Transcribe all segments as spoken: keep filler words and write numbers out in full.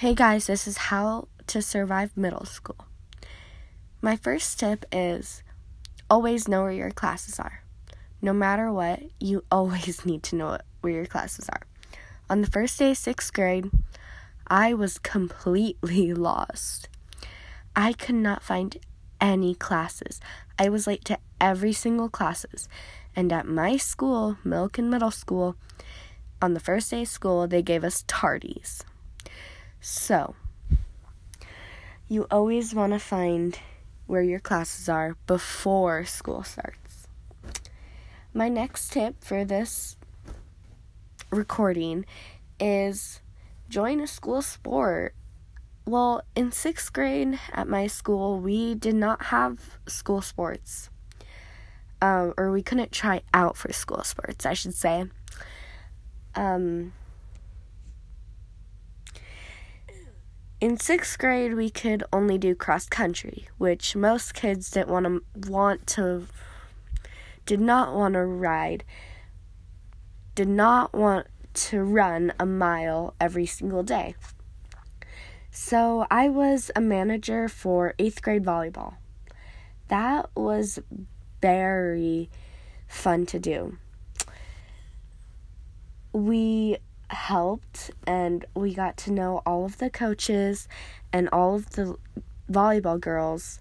Hey guys, this is how to survive middle school. My first tip is always know where your classes are. No matter what, you always need to know where your classes are. On the first day of sixth grade, I was completely lost. I could not find any classes. I was late to every single classes. And at my school, Milliken Middle School, on the first day of school, they gave us tardies. So, you always want to find where your classes are before school starts. My next tip for this recording is join a school sport. Well, in sixth grade at my school, we did not have school sports. Um, or we couldn't try out for school sports, I should say. Um... In sixth grade, we could only do cross-country, which most kids didn't want to, want to, did not want to ride, did not want to run a mile every single day. So I was a manager for eighth grade volleyball. That was very fun to do. We helped and we got to know all of the coaches and all of the volleyball girls,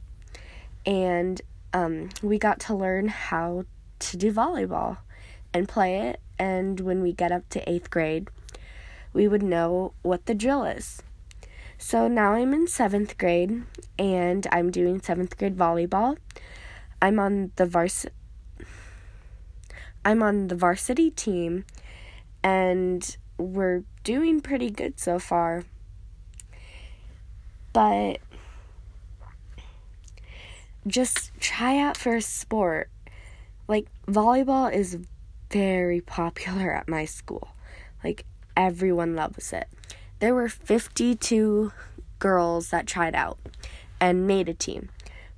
and um, we got to learn how to do volleyball and play it, and when we get up to eighth grade we would know what the drill is. So now I'm in seventh grade and I'm doing seventh grade volleyball. I'm on the varsity I'm on the varsity team and we're doing pretty good so far, but just try out for a sport. Like, volleyball is very popular at my school. Like, everyone loves it. There were fifty-two girls that tried out and made a team,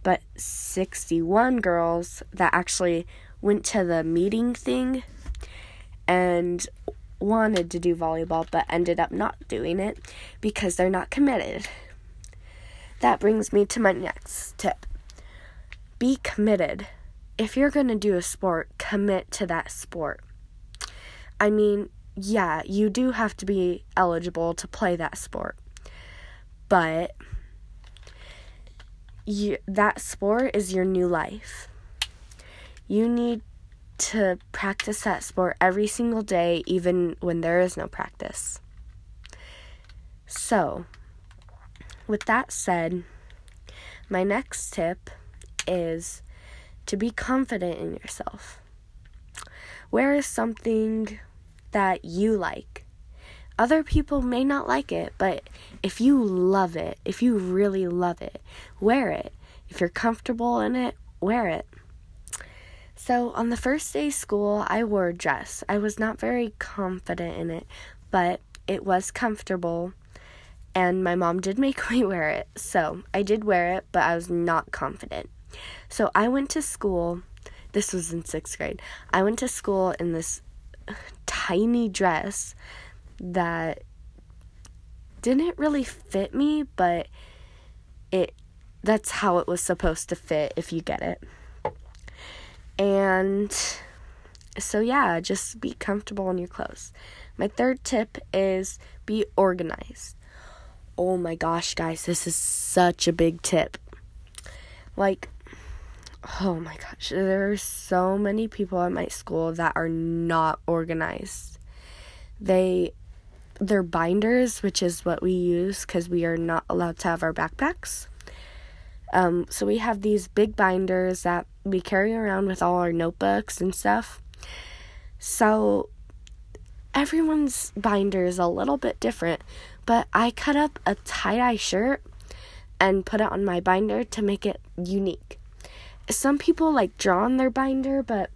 but sixty-one girls that actually went to the meeting thing and wanted to do volleyball but ended up not doing it because they're not committed. That brings me to my next tip. Be committed. If you're going to do a sport, commit to that sport. I mean, yeah, you do have to be eligible to play that sport, but you, that sport is your new life. You need to practice that sport every single day, even when there is no practice. So, with that said, my next tip is to be confident in yourself. Wear something that you like. Other people may not like it, but if you love it, if you really love it, wear it. If you're comfortable in it, wear it. So, on the first day of school, I wore a dress. I was not very confident in it, but it was comfortable, and my mom did make me wear it. So, I did wear it, but I was not confident. So, I went to school. This was in sixth grade. I went to school in this tiny dress that didn't really fit me, but it that's how it was supposed to fit, if you get it. And so, yeah, just be comfortable in your clothes. My third tip is be organized. Oh my gosh, guys, this is such a big tip. Like, oh my gosh, there are so many people at my school that are not organized. They, their binders, which is what we use because we are not allowed to have our backpacks. Um, so we have these big binders that we carry around with all our notebooks and stuff. So everyone's binder is a little bit different, but I cut up a tie-dye shirt and put it on my binder to make it unique. Some people like draw on their binder, but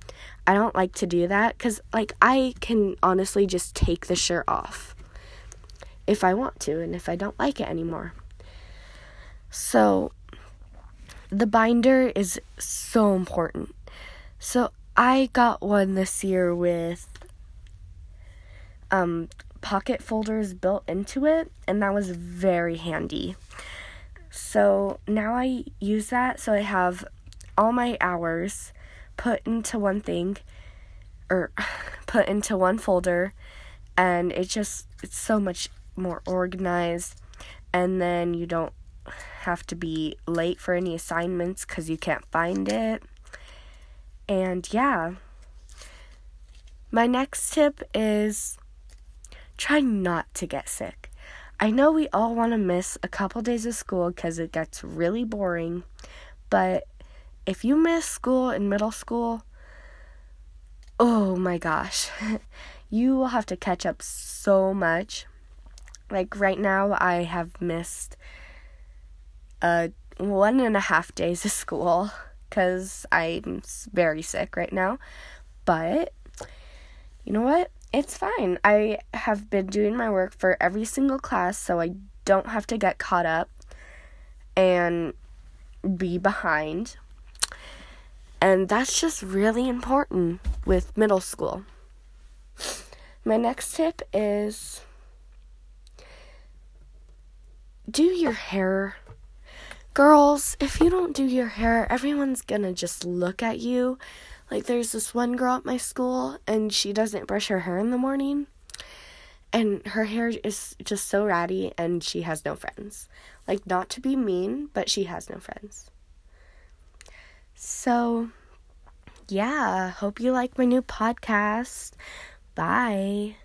I don't like to do that because, like, I can honestly just take the shirt off if I want to and if I don't like it anymore. So the binder is so important. So I got one this year with um pocket folders built into it, and that was very handy. So now I use that, so I have all my hours put into one thing, or put into one folder, and it just, it's so much more organized, and then you don't have to be late for any assignments because you can't find it. And yeah, my next tip is try not to get sick. I know we all want to miss a couple days of school because it gets really boring, but if you miss school in middle school, oh my gosh, you will have to catch up so much. Like right now, I have missed uh, one and a half days of school because I'm very sick right now, but you know what? It's fine. I have been doing my work for every single class, so I don't have to get caught up and be behind. And that's just really important with middle school. My next tip is do your hair. Girls, if you don't do your hair, everyone's gonna just look at you. Like, there's this one girl at my school, and she doesn't brush her hair in the morning, and her hair is just so ratty, and she has no friends. Like, not to be mean, but she has no friends. So, yeah, hope you like my new podcast. Bye.